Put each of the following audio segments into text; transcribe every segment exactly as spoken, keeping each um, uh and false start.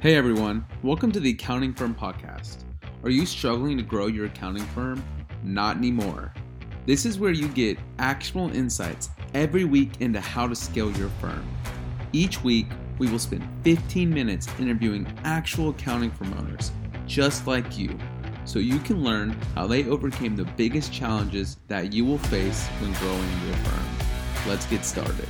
Hey everyone, welcome to the Accounting Firm Podcast. Are you struggling to grow your accounting firm? Not anymore. This is where you get actionable insights every week into how to scale your firm. Each week, we will spend fifteen minutes interviewing actual accounting firm owners, just like you, so you can learn how they overcame the biggest challenges that you will face when growing your firm. Let's get started.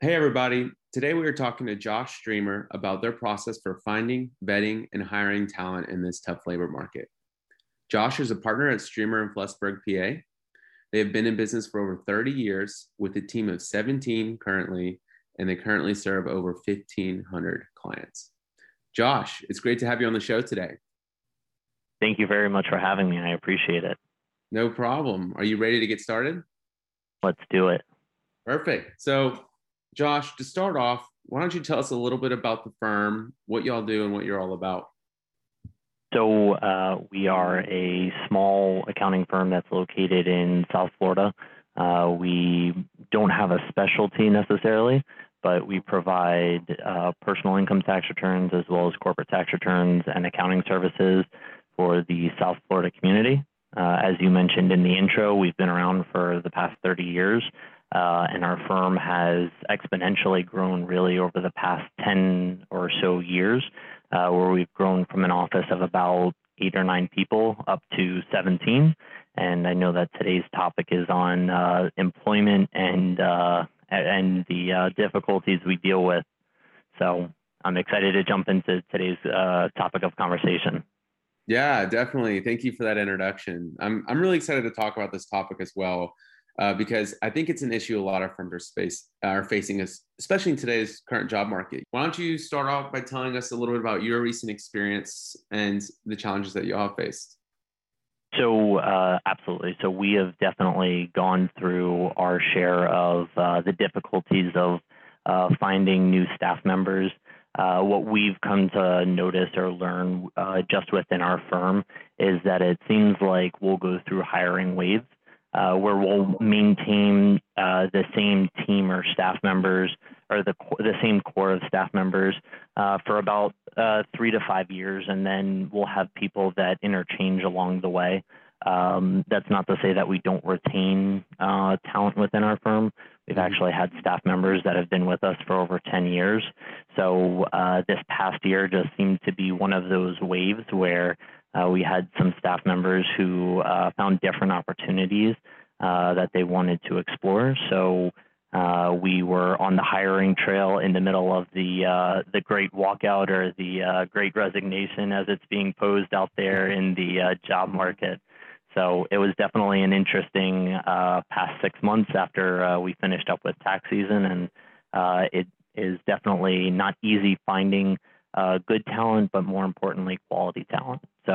Hey everybody. Today we are talking to Josh Streamer about their process for finding, vetting, and hiring talent in this tough labor market. Josh is a partner at Streamer in Flesberg, P A. They have been in business for over thirty years with a team of seventeen currently, and they currently serve over fifteen hundred clients. Josh, it's great to have you on the show today. Thank you very much for having me. I appreciate it. No problem. Are you ready to get started? Let's do it. Perfect. So, Josh, to start off, why don't you tell us a little bit about the firm, what y'all do, and what you're all about? So uh, we are a small accounting firm that's located in South Florida. Uh, we don't have a specialty necessarily, but we provide uh, personal income tax returns as well as corporate tax returns and accounting services for the South Florida community. Uh, as you mentioned in the intro, we've been around for the past thirty years. Uh, and our firm has exponentially grown really over the past ten or so years, uh, where we've grown from an office of about eight or nine people up to seventeen. And I know that today's topic is on uh, employment and uh, and the uh, difficulties we deal with. So I'm excited to jump into today's uh, topic of conversation. Yeah, definitely. Thank you for that introduction. I'm I'm really excited to talk about this topic as well. Uh, because I think it's an issue a lot of firms are, space, uh, are facing, especially in today's current job market. Why don't you start off by telling us a little bit about your recent experience and the challenges that you all faced? So uh, absolutely. So we have definitely gone through our share of uh, the difficulties of uh, finding new staff members. Uh, what we've come to notice or learn uh, just within our firm is that it seems like we'll go through hiring waves. Uh, where we'll maintain uh, the same team or staff members or the the same core of staff members uh, for about uh, three to five years. And then we'll have people that interchange along the way. Um, that's not to say that we don't retain uh, talent within our firm. We've actually had staff members that have been with us for over ten years. So uh, this past year just seemed to be one of those waves where Uh, we had some staff members who uh, found different opportunities uh, that they wanted to explore. So uh, we were on the hiring trail in the middle of the uh, the great walkout or the uh, great resignation as it's being posed out there in the uh, job market. So it was definitely an interesting uh, past six months after uh, we finished up with tax season. And uh, it is definitely not easy finding Uh, good talent, but more importantly, quality talent. So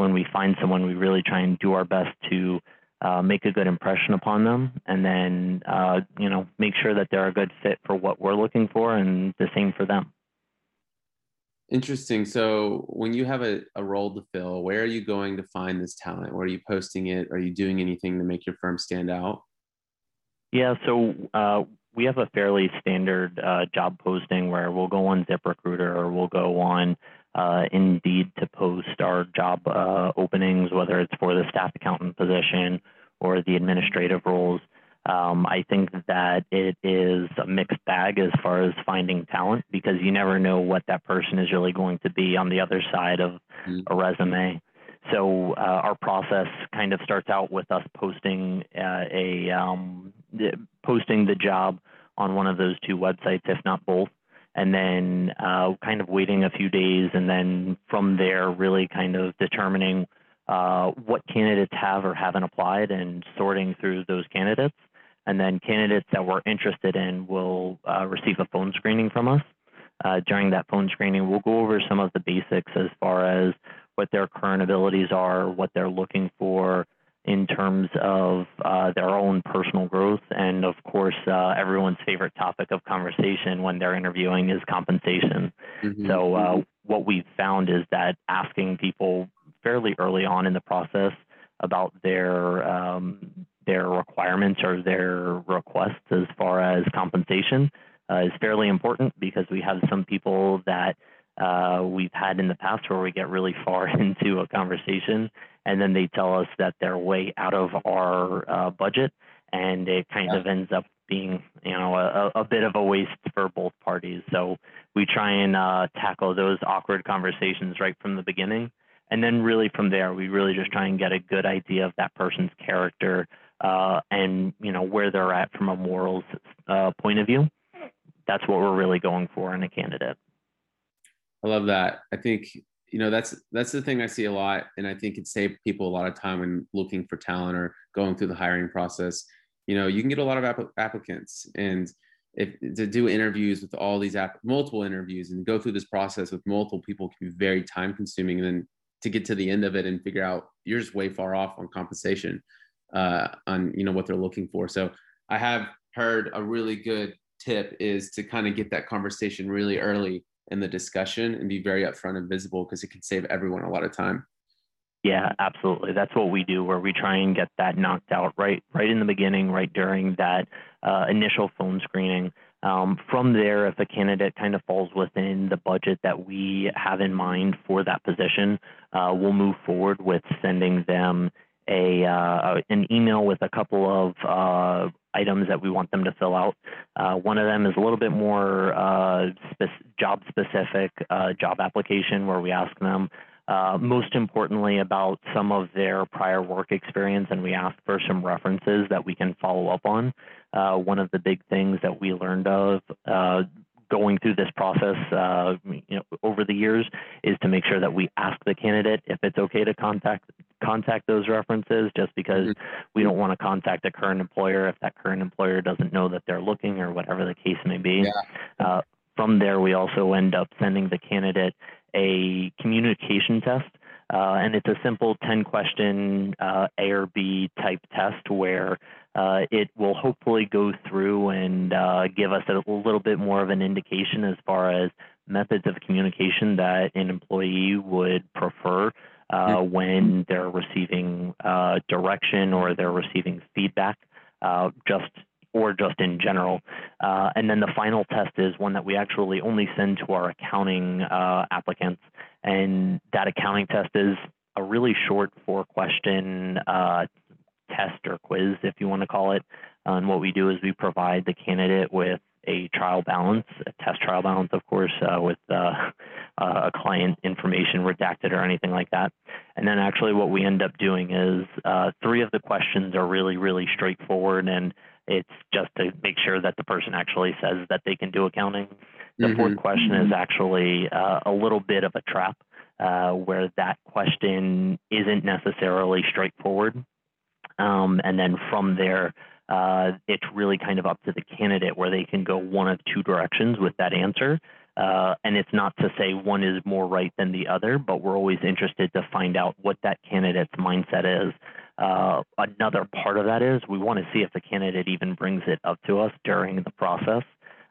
when we find someone, we really try and do our best to uh, make a good impression upon them, and then uh, you know make sure that they're a good fit for what we're looking for, and the same for them. Interesting. So when you have a, a role to fill, where are you going to find this talent? Where are you posting it? Are you doing anything to make your firm stand out? Yeah. So. Uh, We have a fairly standard uh, job posting where we'll go on ZipRecruiter or we'll go on uh, Indeed to post our job uh, openings, whether it's for the staff accountant position or the administrative roles. Um, I think that it is a mixed bag as far as finding talent because you never know what that person is really going to be on the other side of mm-hmm. a resume. So uh, our process kind of starts out with us posting uh, a um, posting the job on one of those two websites, if not both, and then uh, kind of waiting a few days, and then from there really kind of determining uh, what candidates have or haven't applied and sorting through those candidates. And then candidates that we're interested in will uh, receive a phone screening from us. Uh, during that phone screening, we'll go over some of the basics as far as what their current abilities are, what they're looking for in terms of uh, their own personal growth. And of course, uh, everyone's favorite topic of conversation when they're interviewing is compensation. Mm-hmm. So uh, what we've found is that asking people fairly early on in the process about their um, their requirements or their requests as far as compensation uh, is fairly important because we have some people that uh, we've had in the past where we get really far into a conversation and then they tell us that they're way out of our uh, budget, and it kind yeah. of ends up being, you know, a, a bit of a waste for both parties. So we try and uh, tackle those awkward conversations right from the beginning. And then really from there, we really just try and get a good idea of that person's character uh, and, you know, where they're at from a morals uh, point of view. That's what we're really going for in a candidate. I love that. I think, you know, that's, that's the thing I see a lot. And I think it saved people a lot of time when looking for talent or going through the hiring process. You know, you can get a lot of app- applicants and if, to do interviews with all these app- multiple interviews and go through this process with multiple people can be very time consuming. And then to get to the end of it and figure out you're just way far off on compensation uh, on, you know, what they're looking for. So I have heard a really good tip is to kind of get that conversation really early in the discussion and be very upfront and visible because it can save everyone a lot of time. Yeah, absolutely. That's what we do, where we try and get that knocked out right, right in the beginning, right during that uh, initial phone screening. Um, from there, if a candidate kind of falls within the budget that we have in mind for that position, uh, we'll move forward with sending them a uh, an email with a couple of uh, items that we want them to fill out. Uh, one of them is a little bit more uh, spe- job-specific uh, job application where we ask them, Uh, most importantly, about some of their prior work experience, and we asked for some references that we can follow up on. Uh, one of the big things that we learned of uh, going through this process uh, you know, over the years is to make sure that we ask the candidate if it's okay to contact contact those references, just because we don't want to contact a current employer if that current employer doesn't know that they're looking or whatever the case may be. Yeah. Uh, from there, we also end up sending the candidate a communication test, uh, and it's a simple ten question uh, A or B type test where uh, it will hopefully go through and uh, give us a little bit more of an indication as far as methods of communication that an employee would prefer uh, when they're receiving uh, direction or they're receiving feedback, uh, just or just in general. Uh, and then the final test is one that we actually only send to our accounting uh, applicants. And that accounting test is a really short four question uh, test or quiz, if you want to call it. And what we do is we provide the candidate with a trial balance, a test trial balance, of course, uh, with uh, uh, client information redacted or anything like that. And then actually what we end up doing is uh, three of the questions are really, really straightforward, and it's just to make sure that the person actually says that they can do accounting. The mm-hmm. fourth question mm-hmm. is actually uh, a little bit of a trap uh, where that question isn't necessarily straightforward. Um, and then from there, uh, it's really kind of up to the candidate where they can go one of two directions with that answer. Uh, and it's not to say one is more right than the other, but we're always interested to find out what that candidate's mindset is. Uh, another part of that is we want to see if the candidate even brings it up to us during the process.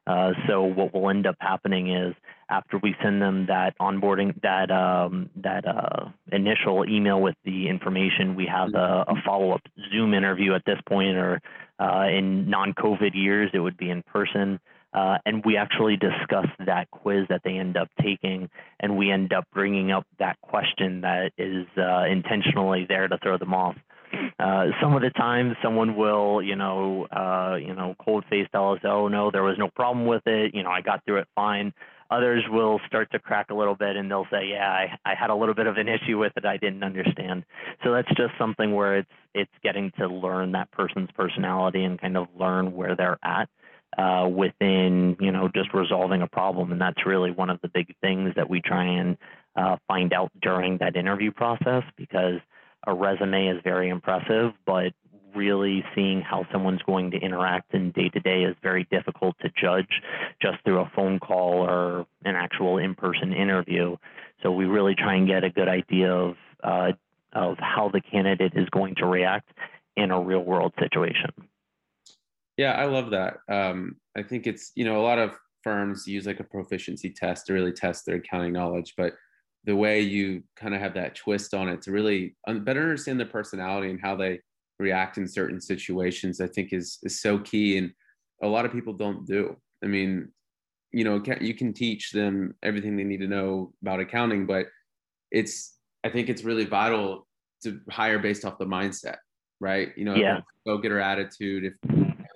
Uh, so what will end up happening is after we send them that onboarding, that um, that uh, initial email with the information, we have a, a follow-up Zoom interview at this point, or uh, in non-COVID years, it would be in person. Uh, and we actually discuss that quiz that they end up taking, and we end up bringing up that question that is uh, intentionally there to throw them off. Uh, some of the time someone will, you know, uh, you know, cold face tell us, oh, no, there was no problem with it. You know, I got through it fine. Others will start to crack a little bit and they'll say, yeah, I, I had a little bit of an issue with it. I didn't understand. So that's just something where it's it's getting to learn that person's personality and kind of learn where they're at uh, within, you know, just resolving a problem. And that's really one of the big things that we try and uh, find out during that interview process, because a resume is very impressive, but really seeing how someone's going to interact in day-to-day is very difficult to judge just through a phone call or an actual in-person interview. So we really try and get a good idea of uh, of how the candidate is going to react in a real-world situation. Yeah, I love that. Um, I think it's, you know, a lot of firms use like a proficiency test to really test their accounting knowledge, but the way you kind of have that twist on it to really better understand their personality and how they react in certain situations, I think is, is so key. And a lot of people don't do. I mean, you know, you can teach them everything they need to know about accounting, but it's, I think it's really vital to hire based off the mindset, right? You know, yeah. go get her attitude. If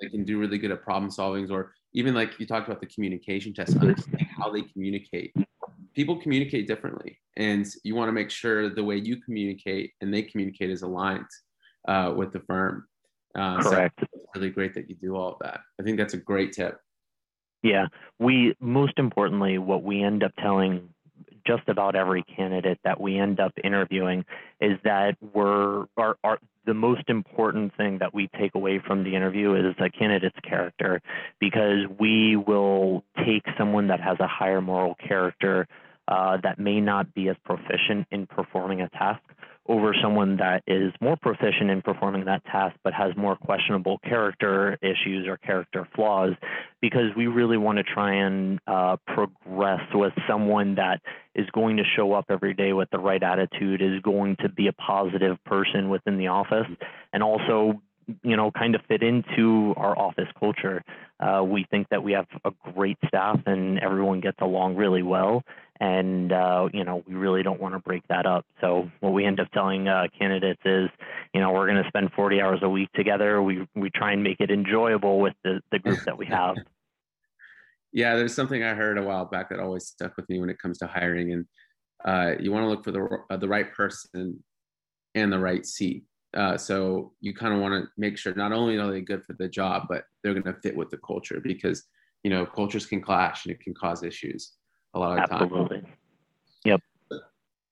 they can do really good at problem solvings, or even like you talked about the communication test, understanding how they communicate. People communicate differently, and you want to make sure the way you communicate and they communicate is aligned uh, with the firm. Uh, Correct. So it's really great that you do all of that. I think that's a great tip. Yeah. We, most importantly, what we end up telling just about every candidate that we end up interviewing is that we're, our, our, the most important thing that we take away from the interview is a candidate's character, because we will take someone that has a higher moral character uh, that may not be as proficient in performing a task over someone that is more proficient in performing that task but has more questionable character issues or character flaws, because we really want to try and uh, progress with someone that is going to show up every day with the right attitude, is going to be a positive person within the office, and also, you know, kind of fit into our office culture. Uh, we think that we have a great staff and everyone gets along really well. And, uh, you know, we really don't want to break that up. So what we end up telling uh, candidates is, you know, we're going to spend forty hours a week together. We we try and make it enjoyable with the, the group that we have. Yeah, there's something I heard a while back that always stuck with me when it comes to hiring. And uh, you want to look for the, uh, the right person and the right seat. Uh, so you kind of want to make sure not only are they good for the job, but they're going to fit with the culture, because, you know, cultures can clash and it can cause issues a lot of times. Absolutely. Yep.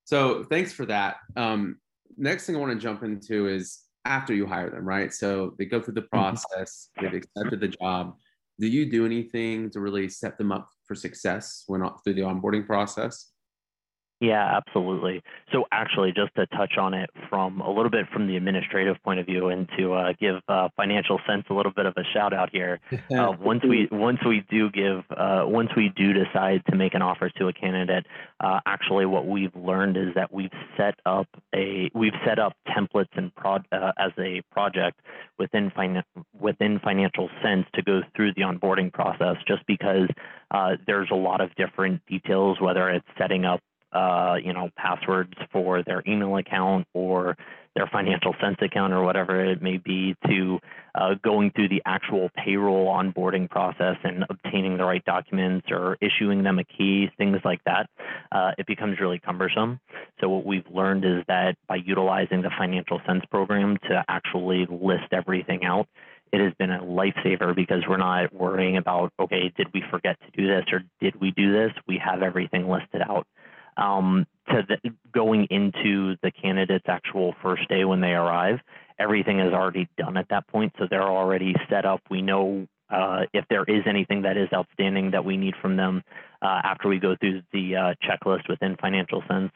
So thanks for that. Um, next thing I want to jump into is after you hire them, right? So they go through the process, they've accepted the job. Do you do anything to really set them up for success when through the onboarding process? Yeah, absolutely. So actually, just to touch on it from a little bit from the administrative point of view, and to uh, give uh, Financial Sense a little bit of a shout out here. Uh, once we once we do give uh, once we do decide to make an offer to a candidate, uh, actually what we've learned is that we've set up a we've set up templates and prod uh, as a project within fin- within Financial Sense to go through the onboarding process, just because uh, there's a lot of different details, whether it's setting up Uh, you know, passwords for their email account or their Financial Sense account or whatever it may be, to uh, going through the actual payroll onboarding process and obtaining the right documents or issuing them a key, things like that. Uh, it becomes really cumbersome. So what we've learned is that by utilizing the Financial Sense program to actually list everything out, it has been a lifesaver, because we're not worrying about, okay, did we forget to do this or did we do this? We have everything listed out. Um, to the, going into the candidate's actual first day when they arrive, everything is already done at that point. So they're already set up. We know uh, if there is anything that is outstanding that we need from them uh, after we go through the uh, checklist within Financial Sense.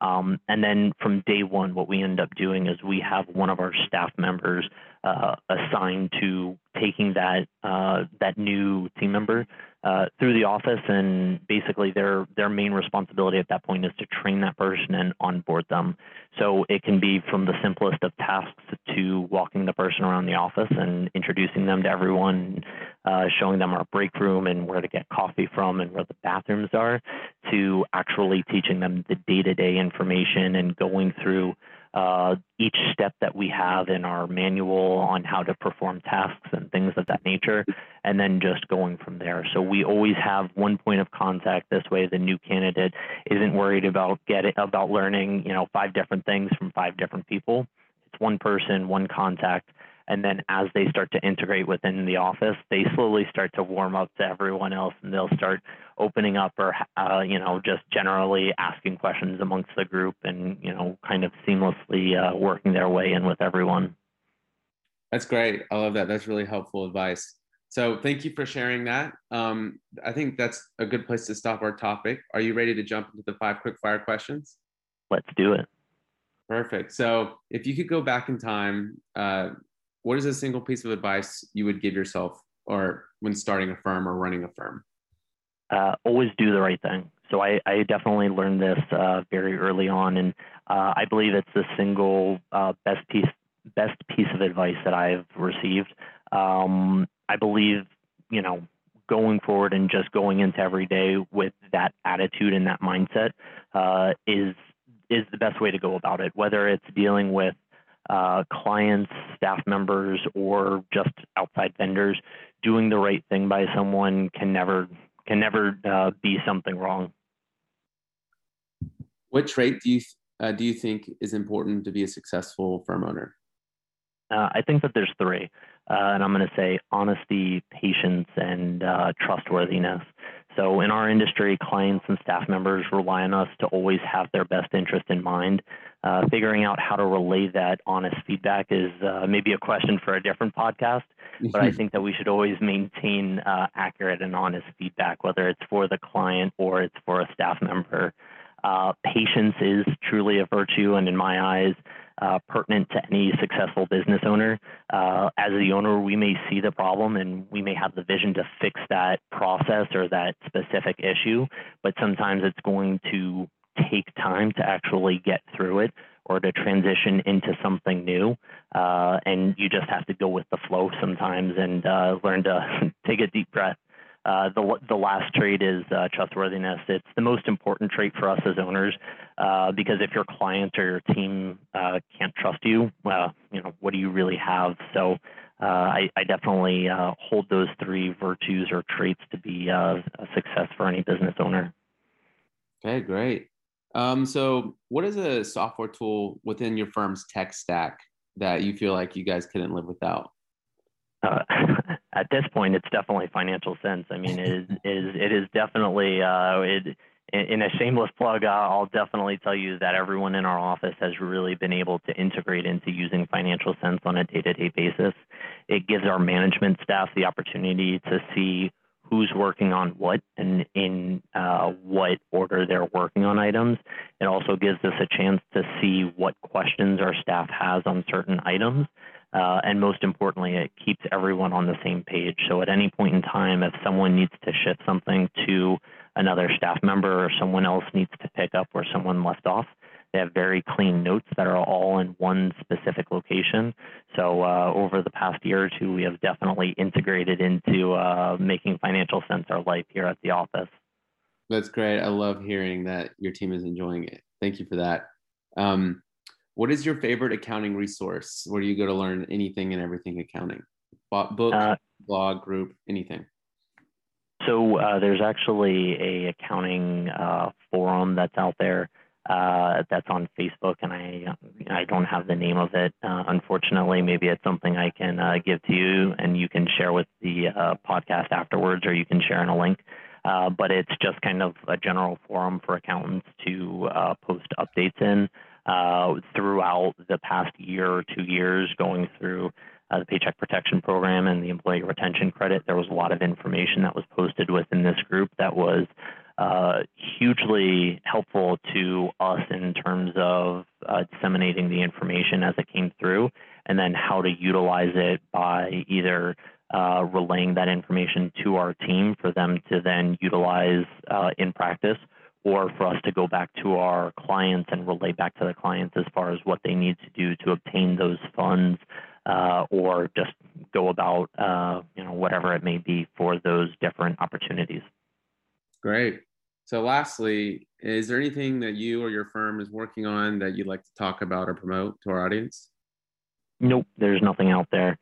Um, and then from day one, what we end up doing is we have one of our staff members uh, assigned to taking that uh, that new team member uh, through the office, and basically their their main responsibility at that point is to train that person and onboard them. So it can be from the simplest of tasks to walking the person around the office and introducing them to everyone, uh, showing them our break room and where to get coffee from and where the bathrooms are, to actually teaching them the day-to-day information and going through uh, each step that we have in our manual on how to perform tasks and things of that nature, and then just going from there. So we always have one point of contact. This way, the new candidate isn't worried about getting, about learning, you know, five different things from five different people. It's one person, one contact. And then as they start to integrate within the office, they slowly start to warm up to everyone else, and they'll start opening up or, uh, you know, just generally asking questions amongst the group and, you know, kind of seamlessly uh, working their way in with everyone. That's great. I love that. That's really helpful advice. So thank you for sharing that. Um, I think that's a good place to stop our topic. Are you ready to jump into the five quick fire questions? Let's do it. Perfect. So if you could go back in time, uh, what is a single piece of advice you would give yourself, or when starting a firm or running a firm? Uh, always do the right thing. So I, I definitely learned this uh, very early on, and uh, I believe it's the single uh, best piece best piece of advice that I've received. Um, I believe, you know, going forward and just going into every day with that attitude and that mindset uh, is is the best way to go about it, whether it's dealing with uh, clients, staff members, or just outside vendors. Doing the right thing by someone can never can never uh, be something wrong. What trait do you uh, do you think is important to be a successful firm owner? Uh, I think that there's three, uh, and I'm going to say honesty, patience, and uh, trustworthiness. So in our industry, clients and staff members rely on us to always have their best interest in mind. Uh, figuring out how to relay that honest feedback is uh, maybe a question for a different podcast, but I think that we should always maintain uh, accurate and honest feedback, whether it's for the client or it's for a staff member. Uh, patience is truly a virtue, and in my eyes, Uh, pertinent to any successful business owner. Uh, as the owner, we may see the problem and we may have the vision to fix that process or that specific issue, but sometimes it's going to take time to actually get through it or to transition into something new. Uh, and you just have to go with the flow sometimes and uh, learn to take a deep breath. Uh, the, the last trait is uh, trustworthiness. It's the most important trait for us as owners, uh, because if your client or your team uh, can't trust you, uh, you know, what do you really have? So uh, I, I definitely uh, hold those three virtues or traits to be uh, a success for any business owner. Okay, great. Um, so what is a software tool within your firm's tech stack that you feel like you guys couldn't live without? Uh, at this point, it's definitely Financial Sense. I mean, it is it is, it is definitely uh, it, in a shameless plug. Uh, I'll definitely tell you that everyone in our office has really been able to integrate into using Financial Sense on a day-to-day basis. It gives our management staff the opportunity to see who's working on what and in uh, what order they're working on items. It also gives us a chance to see what questions our staff has on certain items. Uh, and most importantly, it keeps everyone on the same page. So at any point in time, if someone needs to shift something to another staff member or someone else needs to pick up where someone left off, they have very clean notes that are all in one specific location. So uh, over the past year or two, we have definitely integrated into uh, making Financial Sense our life here at the office. That's great. I love hearing that your team is enjoying it. Thank you for that. Um, What is your favorite accounting resource? Where do you go to learn anything and everything accounting? Book, uh, blog, group, anything? So uh, there's actually a accounting uh, forum that's out there uh, that's on Facebook, and I I don't have the name of it. Uh, unfortunately, maybe it's something I can uh, give to you, and you can share with the uh, podcast afterwards, or you can share in a link. Uh, but it's just kind of a general forum for accountants to uh, post updates in. Uh, throughout the past year or two years, going through uh, the Paycheck Protection Program and the Employee Retention Credit, there was a lot of information that was posted within this group that was uh, hugely helpful to us in terms of uh, disseminating the information as it came through, and then how to utilize it by either uh, relaying that information to our team for them to then utilize uh, in practice, or for us to go back to our clients and relay back to the clients as far as what they need to do to obtain those funds, uh, or just go about, uh, you know, whatever it may be for those different opportunities. Great. So lastly, is there anything that you or your firm is working on that you'd like to talk about or promote to our audience? Nope, there's nothing out there.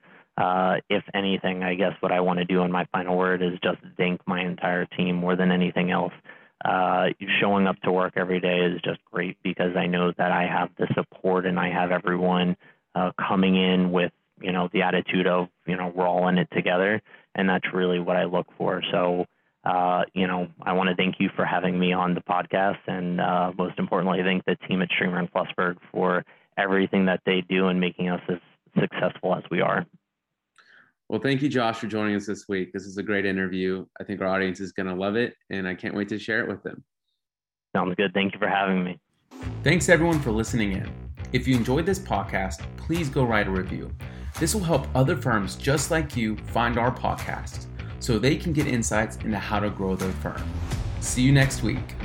Uh, if anything, I guess what I want to do in my final word is just thank my entire team more than anything else. Uh, showing up to work every day is just great because I know that I have the support and I have everyone uh, coming in with, you know, the attitude of, you know, we're all in it together. And that's really what I look for. So, uh, you know, I want to thank you for having me on the podcast. And uh, most importantly, I thank the team at Streamer and Flussberg for everything that they do and making us as successful as we are. Well, thank you, Josh, for joining us this week. This is a great interview. I think our audience is going to love it, and I can't wait to share it with them. Sounds good. Thank you for having me. Thanks, everyone, for listening in. If you enjoyed this podcast, please go write a review. This will help other firms just like you find our podcast so they can get insights into how to grow their firm. See you next week.